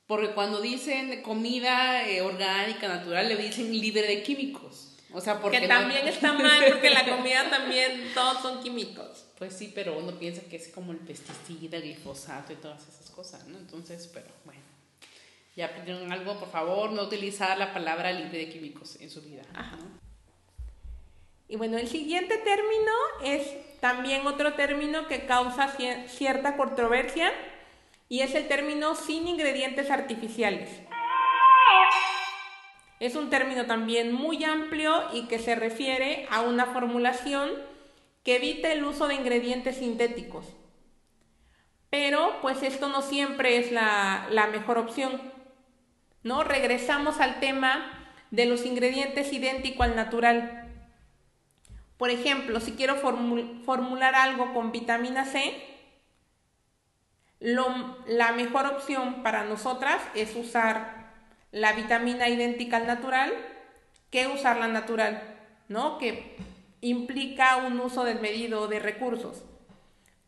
Porque cuando dicen comida orgánica, natural, le dicen libre de químicos. O sea, porque... Que también no... está mal, porque la comida también, todos son químicos. Pues sí, pero uno piensa que es como el pesticida, el glifosato y todas esas cosas, ¿no? Entonces, pero bueno. Ya aprendieron algo, por favor, no utilizar la palabra libre de químicos en su vida. Ajá. ¿No? Y bueno, el siguiente término es también otro término que causa cierta controversia, y es el término sin ingredientes artificiales. Es un término también muy amplio y que se refiere a una formulación que evita el uso de ingredientes sintéticos. Pero pues esto no siempre es la mejor opción, ¿no? Regresamos al tema de los ingredientes idéntico al natural. Por ejemplo, si quiero formular algo con vitamina C, la mejor opción para nosotras es usar la vitamina idéntica al natural que usar la natural, ¿no? Que implica un uso desmedido de recursos.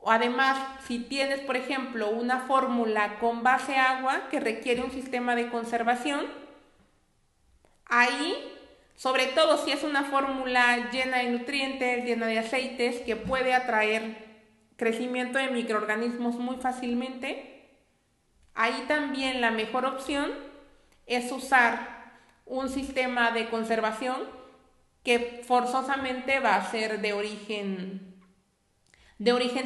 Además, si tienes, por ejemplo, una fórmula con base agua que requiere un sistema de conservación, ahí... Sobre todo si es una fórmula llena de nutrientes, llena de aceites, que puede atraer crecimiento de microorganismos muy fácilmente. Ahí también la mejor opción es usar un sistema de conservación que forzosamente va a ser de origen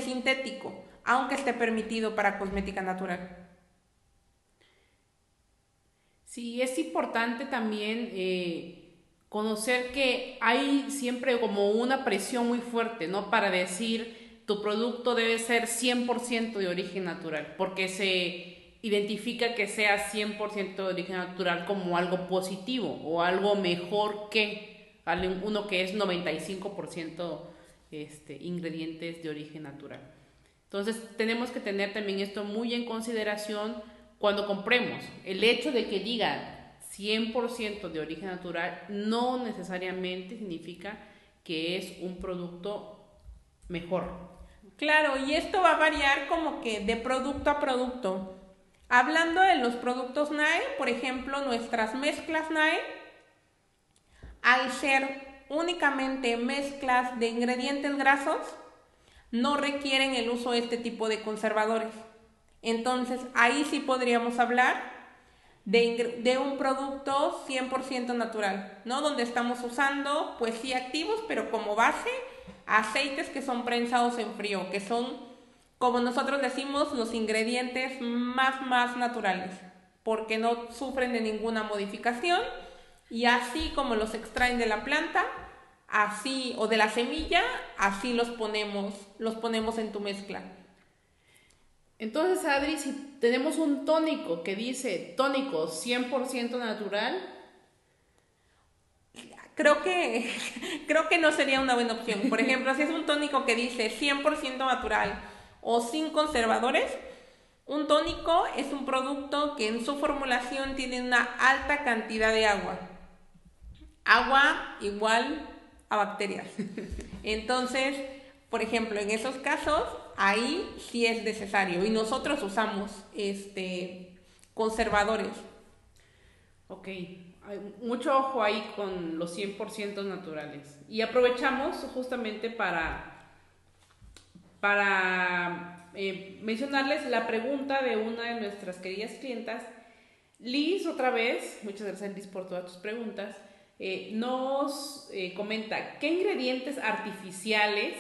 sintético, aunque esté permitido para cosmética natural. Sí, es importante también... conocer que hay siempre como una presión muy fuerte, ¿no? Para decir, tu producto debe ser 100% de origen natural, porque se identifica que sea 100% de origen natural como algo positivo o algo mejor que uno que es 95% ingredientes de origen natural. Entonces, tenemos que tener también esto muy en consideración cuando compremos. El hecho de que diga 100% de origen natural no necesariamente significa que es un producto mejor. Claro, y esto va a variar como que de producto a producto. Hablando de los productos Nae, por ejemplo, nuestras mezclas Nae, al ser únicamente mezclas de ingredientes grasos, no requieren el uso de este tipo de conservadores. Entonces, ahí sí podríamos hablar de un producto 100% natural, ¿no? Donde estamos usando, pues sí, activos, pero como base, aceites que son prensados en frío, que son, como nosotros decimos, los ingredientes más naturales, porque no sufren de ninguna modificación, y así como los extraen de la planta, así, o de la semilla, así los ponemos en tu mezcla. Entonces, Adri, si tenemos un tónico que dice tónico 100% natural, creo que no sería una buena opción. Por ejemplo, si es un tónico que dice 100% natural o sin conservadores, un tónico es un producto que en su formulación tiene una alta cantidad de agua. Agua igual a bacterias. Entonces, por ejemplo, en esos casos, ahí sí es necesario. Y nosotros usamos conservadores. Ok. Hay mucho ojo ahí con los 100% naturales. Y aprovechamos justamente para mencionarles la pregunta de una de nuestras queridas clientas. Liz, otra vez, muchas gracias, Liz, por todas tus preguntas. Nos comenta, ¿qué ingredientes artificiales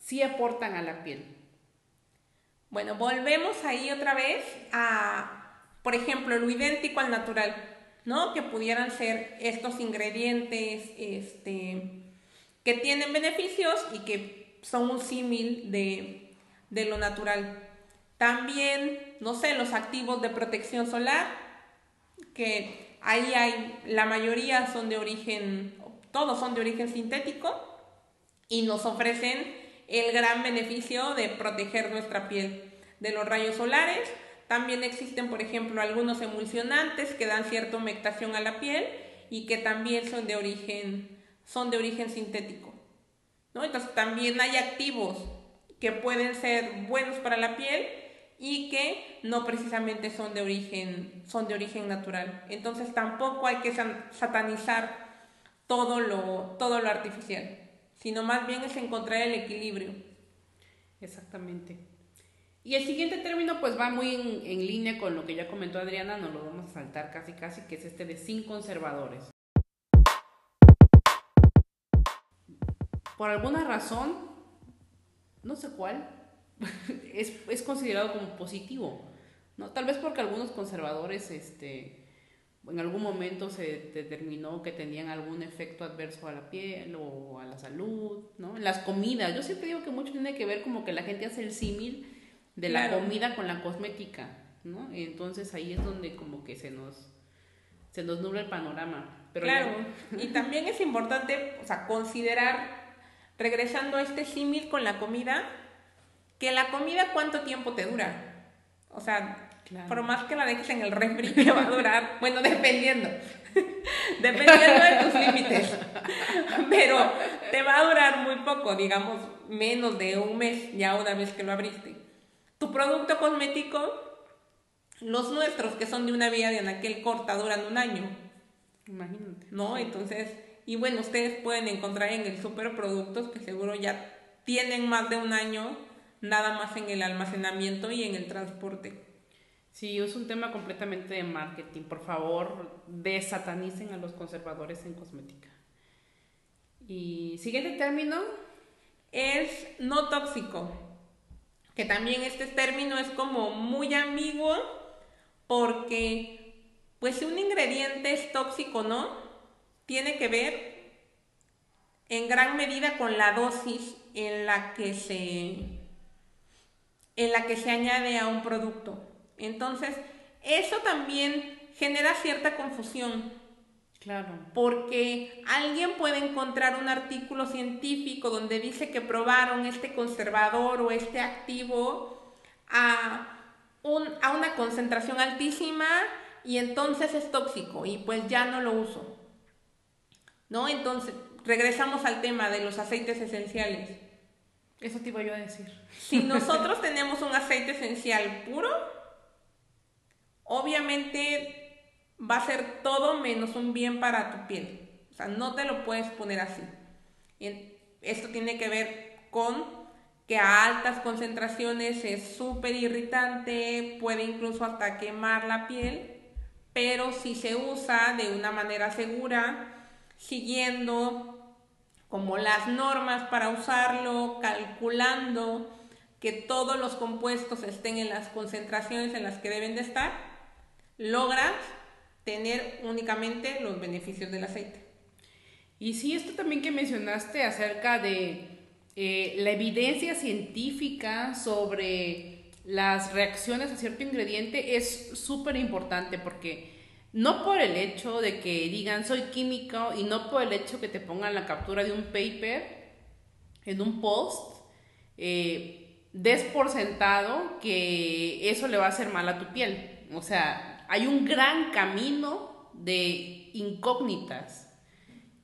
sí aportan a la piel? Bueno, volvemos ahí otra vez a Por ejemplo, lo idéntico al natural, ¿no? Que pudieran ser estos ingredientes que tienen beneficios y que son un símil de lo natural. También, no sé, los activos de protección solar, que ahí hay, la mayoría son de origen, todos son de origen sintético y nos ofrecen el gran beneficio de proteger nuestra piel de los rayos solares. También existen, por ejemplo, algunos emulsionantes que dan cierta humectación a la piel y que también son de origen sintético, ¿no? Entonces también hay activos que pueden ser buenos para la piel y que no precisamente son de origen natural. Entonces tampoco hay que satanizar todo lo artificial, sino más bien es encontrar el equilibrio. Exactamente. Y el siguiente término pues va muy en línea con lo que ya comentó Adriana, nos lo vamos a saltar casi, que es de sin conservadores. Por alguna razón, no sé cuál, es considerado como positivo, ¿no? Tal vez porque algunos conservadores en algún momento se determinó que tenían algún efecto adverso a la piel o a la salud, ¿no? Las comidas, yo siempre digo que mucho tiene que ver como que la gente hace el símil de la comida con la cosmética, ¿no? Entonces ahí es donde como que se nos nubla el panorama. Pero claro, ya... y también es importante, o sea, considerar, regresando a este símil con la comida, que la comida cuánto tiempo te dura, o sea... Claro. Por más que la dejes en el refri, que va a durar, bueno, dependiendo de tus límites, pero te va a durar muy poco, digamos, menos de un mes ya una vez que lo abriste. Tu producto cosmético, los nuestros que son de una vía de anaquel corta, duran un año. Imagínate. ¿No? Entonces, y bueno, ustedes pueden encontrar en el súper productos que seguro ya tienen más de un año, nada más en el almacenamiento y en el transporte. Sí, es un tema completamente de marketing. Por favor, desatanicen a los conservadores en cosmética. Y siguiente término es no tóxico, que también este término es como muy ambiguo, porque pues si un ingrediente es tóxico o no, tiene que ver en gran medida con la dosis en la que se añade a un producto. Entonces, eso también genera cierta confusión. Claro. Porque alguien puede encontrar un artículo científico donde dice que probaron este conservador o este activo a una concentración altísima y entonces es tóxico y pues ya no lo uso, ¿no? Entonces, regresamos al tema de los aceites esenciales. Eso te iba yo a decir. Si nosotros tenemos un aceite esencial puro, obviamente va a ser todo menos un bien para tu piel. O sea, no te lo puedes poner así. Esto tiene que ver con que a altas concentraciones es súper irritante, puede incluso hasta quemar la piel, pero si se usa de una manera segura, siguiendo como las normas para usarlo, calculando que todos los compuestos estén en las concentraciones en las que deben de estar, logras tener únicamente los beneficios del aceite. Y sí, esto también que mencionaste acerca de la evidencia científica sobre las reacciones a cierto ingrediente es súper importante, porque no por el hecho de que digan soy químico y no por el hecho que te pongan la captura de un paper en un post, des por sentado que eso le va a hacer mal a tu piel. O sea, hay un gran camino de incógnitas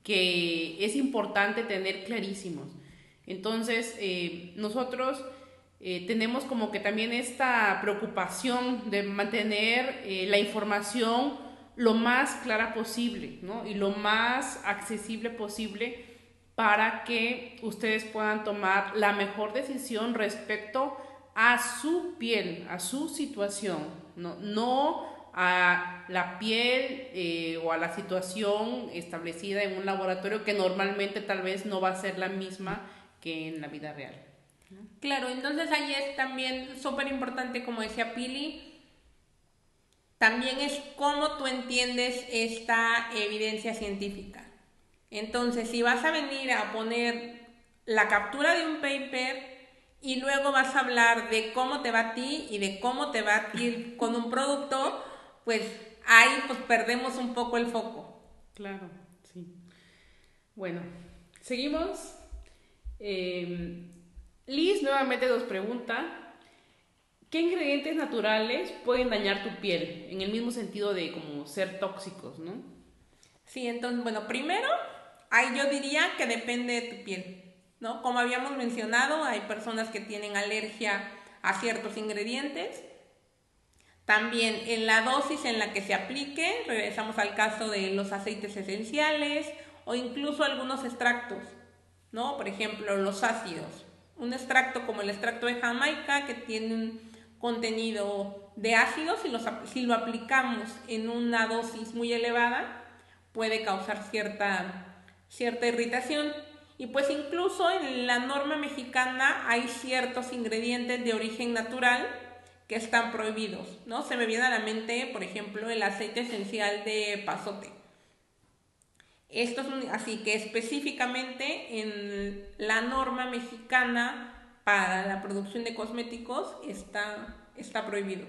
que es importante tener clarísimos. Entonces, nosotros tenemos como que también esta preocupación de mantener la información lo más clara posible, ¿no? Y lo más accesible posible para que ustedes puedan tomar la mejor decisión respecto a su piel, a su situación, ¿no? No a la piel o a la situación establecida en un laboratorio, que normalmente tal vez no va a ser la misma que en la vida real. Claro, entonces ahí es también súper importante, como decía Pili, también es cómo tú entiendes esta evidencia científica. Entonces, si vas a venir a poner la captura de un paper y luego vas a hablar de cómo te va a ti y de cómo te va a ti con un producto, pues ahí pues perdemos un poco el foco. Claro, sí. Bueno, seguimos. Liz nuevamente nos pregunta: ¿qué ingredientes naturales pueden dañar tu piel? En el mismo sentido de como ser tóxicos, ¿no? Sí, entonces, bueno, primero, ahí yo diría que depende de tu piel, ¿no? Como habíamos mencionado, hay personas que tienen alergia a ciertos ingredientes. También en la dosis en la que se aplique, regresamos al caso de los aceites esenciales o incluso algunos extractos, ¿no? Por ejemplo, los ácidos. Un extracto como el extracto de Jamaica, que tiene un contenido de ácidos, si lo aplicamos en una dosis muy elevada, puede causar cierta irritación. Y pues incluso en la norma mexicana hay ciertos ingredientes de origen natural que están prohibidos, ¿no? Se me viene a la mente, por ejemplo, el aceite esencial de pasote. Esto es así que específicamente en la norma mexicana para la producción de cosméticos está prohibido.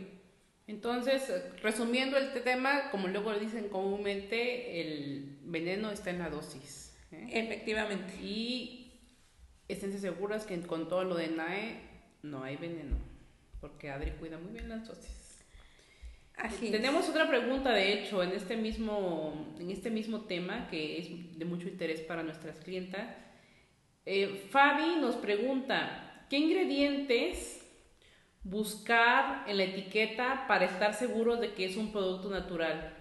Entonces, resumiendo este tema, como luego dicen comúnmente, el veneno está en la dosis, ¿eh? Efectivamente. Y estén seguras que con todo lo de Nae no hay veneno, porque Adri cuida muy bien las dosis. Así tenemos otra pregunta, de hecho, en este mismo tema, que es de mucho interés para nuestras clientas. Fabi nos pregunta: ¿qué ingredientes buscar en la etiqueta para estar seguros de que es un producto natural?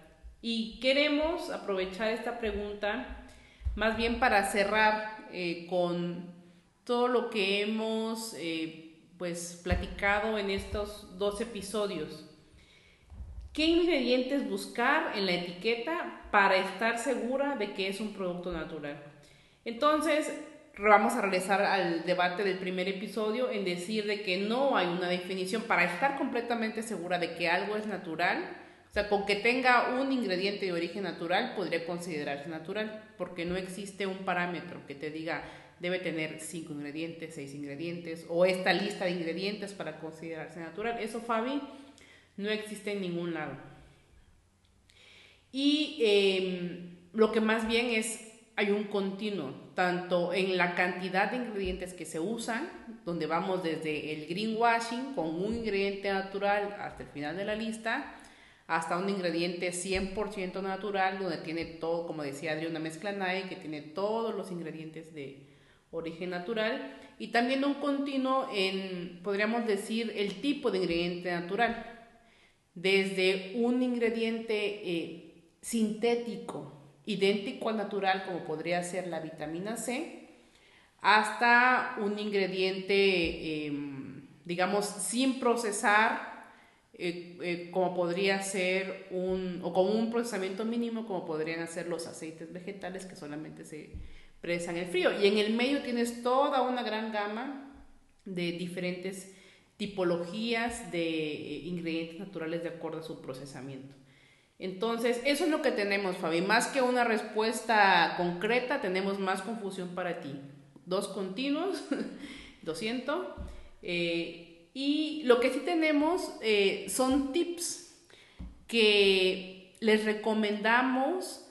Y queremos aprovechar esta pregunta más bien para cerrar con todo lo que hemos pues platicado en estos 2 episodios. ¿Qué ingredientes buscar en la etiqueta para estar segura de que es un producto natural? Entonces, vamos a regresar al debate del primer episodio en decir de que no hay una definición para estar completamente segura de que algo es natural. O sea, con que tenga un ingrediente de origen natural podría considerarse natural, porque no existe un parámetro que te diga debe tener 5 ingredientes, 6 ingredientes o esta lista de ingredientes para considerarse natural. Eso, Fabi, no existe en ningún lado. Y lo que más bien es, hay un continuo, tanto en la cantidad de ingredientes que se usan, donde vamos desde el greenwashing con un ingrediente natural hasta el final de la lista, hasta un ingrediente 100% natural, donde tiene todo, como decía Adri, una mezcla Nae, que tiene todos los ingredientes de origen natural, y también un continuo en, podríamos decir, el tipo de ingrediente natural. Desde un ingrediente sintético, idéntico al natural, como podría ser la vitamina C, hasta un ingrediente, digamos, sin procesar, como podría ser o con un procesamiento mínimo, como podrían hacer los aceites vegetales que solamente se procesan en el frío. Y en el medio tienes toda una gran gama de diferentes tipologías de ingredientes naturales de acuerdo a su procesamiento. Entonces, eso es lo que tenemos, Fabi. Más que una respuesta concreta, tenemos más confusión para ti. 2 continuos, lo siento. Y lo que sí tenemos son tips que les recomendamos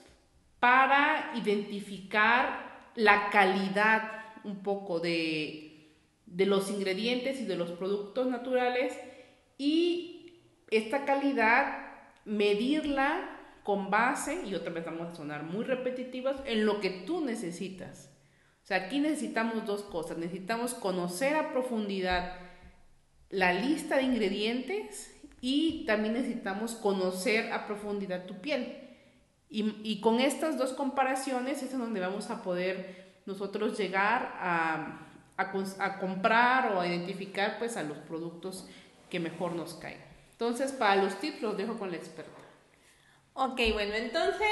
para identificar la calidad un poco de los ingredientes y de los productos naturales, y esta calidad medirla con base, y otra vez vamos a sonar muy repetitivas, en lo que tú necesitas. O sea, aquí necesitamos 2 cosas: necesitamos conocer a profundidad la lista de ingredientes, y también necesitamos conocer a profundidad tu piel, y con estas 2 comparaciones es donde vamos a poder nosotros llegar a comprar o a identificar pues a los productos que mejor nos caen. Entonces, para los tips los dejo con la experta. Ok, bueno, entonces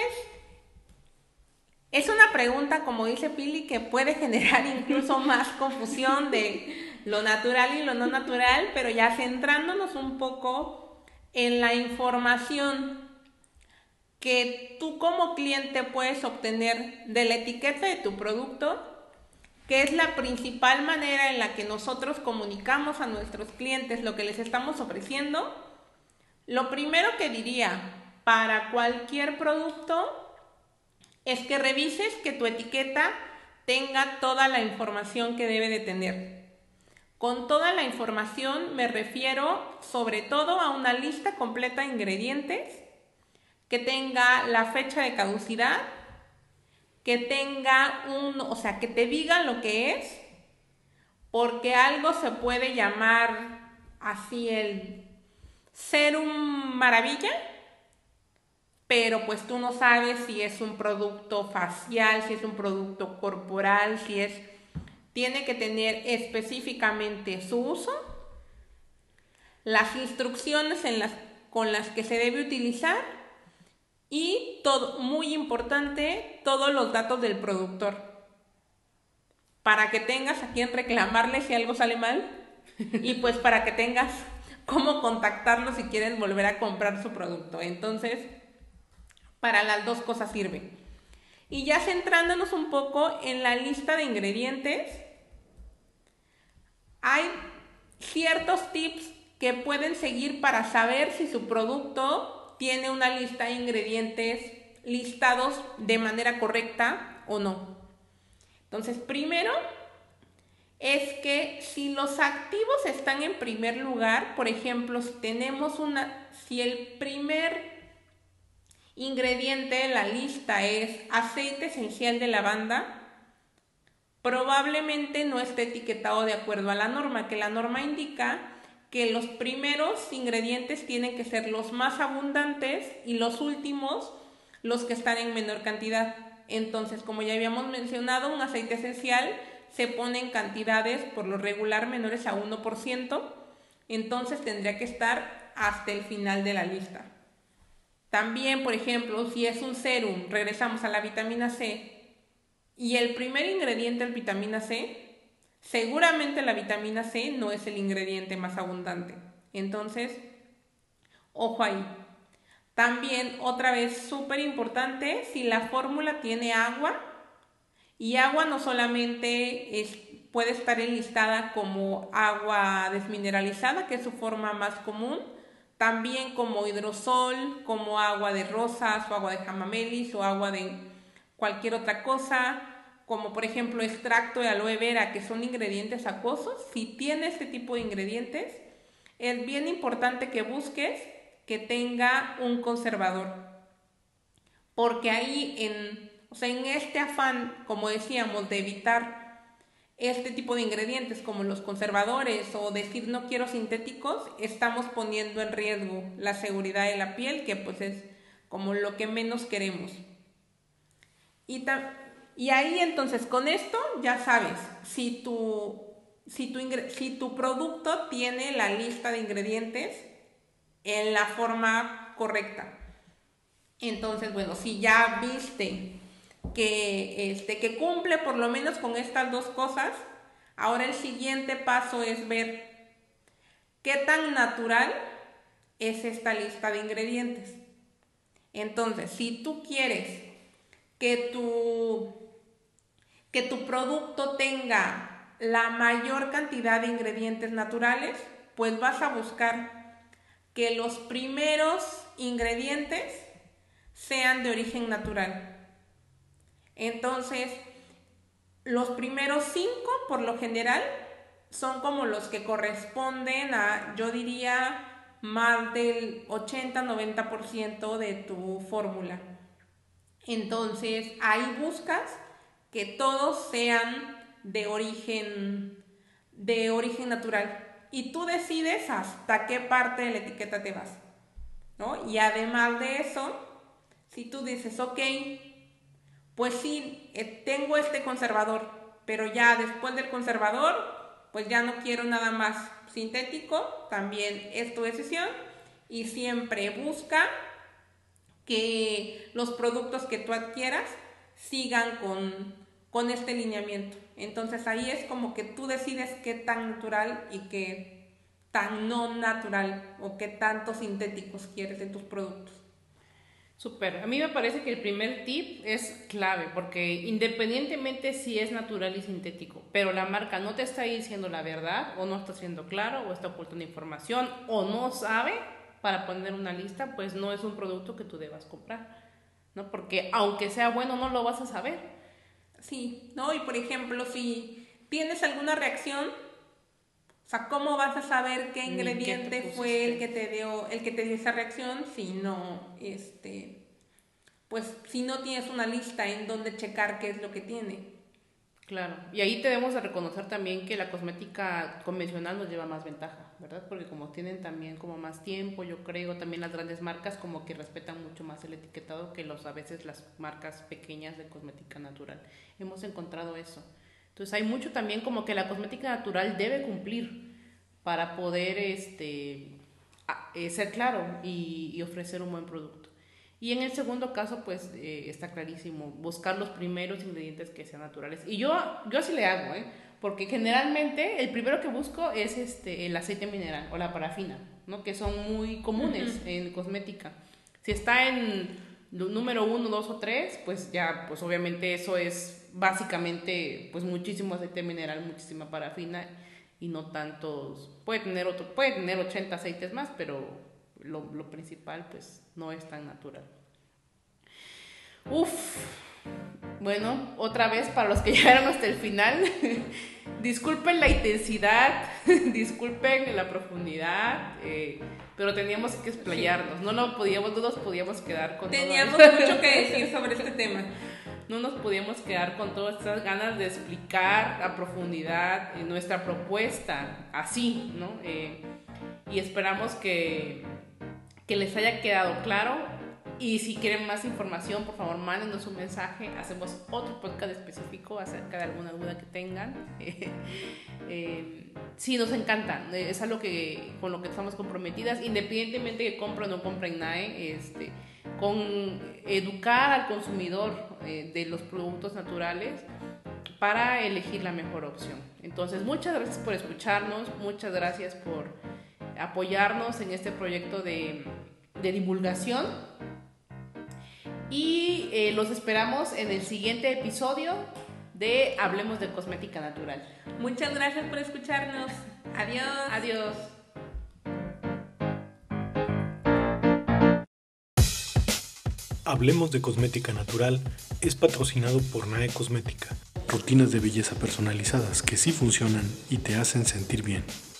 es una pregunta, como dice Pili, que puede generar incluso más confusión de lo natural y lo no natural, pero ya centrándonos un poco en la información que tú como cliente puedes obtener de la etiqueta de tu producto, que es la principal manera en la que nosotros comunicamos a nuestros clientes lo que les estamos ofreciendo. Lo primero que diría para cualquier producto es que revises que tu etiqueta tenga toda la información que debe de tener. Con toda la información me refiero sobre todo a una lista completa de ingredientes, que tenga la fecha de caducidad, que tenga que te digan lo que es, porque algo se puede llamar así el serum maravilla, pero pues tú no sabes si es un producto facial, si es un producto corporal, tiene que tener específicamente su uso, las instrucciones con las que se debe utilizar y todo, muy importante, todos los datos del productor, para que tengas a quien reclamarle si algo sale mal y pues para que tengas cómo contactarlo si quieren volver a comprar su producto. Entonces, para las dos cosas sirve. Y ya centrándonos un poco en la lista de ingredientes, hay ciertos tips que pueden seguir para saber si su producto tiene una lista de ingredientes listados de manera correcta o no. Entonces, primero es que si los activos están en primer lugar, por ejemplo, si el primer ingrediente de la lista es aceite esencial de lavanda, probablemente no esté etiquetado de acuerdo a la norma, que la norma indica que los primeros ingredientes tienen que ser los más abundantes y los últimos los que están en menor cantidad. Entonces, como ya habíamos mencionado, un aceite esencial se pone en cantidades por lo regular menores a 1%, entonces tendría que estar hasta el final de la lista. También, por ejemplo, si es un serum, regresamos a la vitamina C, y el primer ingrediente es vitamina C, seguramente la vitamina C no es el ingrediente más abundante. Entonces, ojo ahí. También, otra vez, súper importante, si la fórmula tiene agua, y agua no solamente puede estar enlistada como agua desmineralizada, que es su forma más común, también como hidrosol, como agua de rosas o agua de hamamelis o agua de cualquier otra cosa, como por ejemplo extracto de aloe vera, que son ingredientes acuosos. Si tiene este tipo de ingredientes, es bien importante que busques que tenga un conservador, porque ahí en este afán, como decíamos, de evitar este tipo de ingredientes como los conservadores o decir no quiero sintéticos, estamos poniendo en riesgo la seguridad de la piel, que pues es como lo que menos queremos. Y ahí entonces con esto ya sabes si tu producto tiene la lista de ingredientes en la forma correcta. Entonces, bueno, si ya viste que cumple por lo menos con estas dos cosas, ahora el siguiente paso es ver qué tan natural es esta lista de ingredientes. Entonces, si tú quieres que tu producto tenga la mayor cantidad de ingredientes naturales, pues vas a buscar que los primeros ingredientes sean de origen natural. Entonces, los primeros 5, por lo general, son como los que corresponden a, yo diría, más del 80-90% de tu fórmula. Entonces, ahí buscas que todos sean de origen natural. Y tú decides hasta qué parte de la etiqueta te vas, ¿no? Y además de eso, si tú dices, ok, pues sí, tengo este conservador, pero ya después del conservador, pues ya no quiero nada más sintético, también es tu decisión. Y siempre busca que los productos que tú adquieras sigan con este lineamiento. Entonces ahí es como que tú decides qué tan natural y qué tan no natural o qué tantos sintéticos quieres en tus productos. Súper, a mí me parece que el primer tip es clave, porque independientemente si es natural y sintético, pero la marca no te está diciendo la verdad, o no está siendo claro, o está ocultando información, o no sabe, para poner una lista, pues no es un producto que tú debas comprar, ¿no? Porque aunque sea bueno, no lo vas a saber. Sí, ¿no? Y por ejemplo, si tienes alguna reacción, o sea, ¿cómo vas a saber qué ingrediente fue el que te dio esa reacción si no, pues, si no tienes una lista en donde checar qué es lo que tiene? Claro, y ahí debemos de reconocer también que la cosmética convencional nos lleva más ventaja, ¿verdad? Porque como tienen también como más tiempo, yo creo, también las grandes marcas como que respetan mucho más el etiquetado que a veces las marcas pequeñas de cosmética natural. Hemos encontrado eso. Entonces hay mucho también como que la cosmética natural debe cumplir para poder ser claro y ofrecer un buen producto. Y en el segundo caso, pues está clarísimo, buscar los primeros ingredientes que sean naturales. Y yo así le hago, porque generalmente el primero que busco es el aceite mineral o la parafina, ¿no? Que son muy comunes en cosmética. Si está en número 1, 2 o 3, pues ya, pues obviamente eso es... básicamente, pues muchísimo aceite mineral, muchísima parafina y no tantos, puede tener 80 aceites más, pero lo principal pues no es tan natural. Bueno, otra vez para los que llegaron hasta el final, disculpen la intensidad, disculpen la profundidad, pero teníamos que explayarnos, no nos podíamos quedar con mucho que decir sobre este tema. No nos podíamos quedar con todas estas ganas de explicar a profundidad nuestra propuesta así, ¿no? Y esperamos que les haya quedado claro. Y si quieren más información, por favor, mándenos un mensaje. Hacemos otro podcast específico acerca de alguna duda que tengan. Sí, nos encanta. Es algo con lo que estamos comprometidas. Independientemente de que compren o no compren Nae, con educar al consumidor de los productos naturales para elegir la mejor opción. Entonces, muchas gracias por escucharnos, muchas gracias por apoyarnos en este proyecto de divulgación y los esperamos en el siguiente episodio de Hablemos de Cosmética Natural. Muchas gracias por escucharnos. Adiós. Adiós. Hablemos de Cosmética Natural es patrocinado por Nae Cosmética, rutinas de belleza personalizadas que sí funcionan y te hacen sentir bien.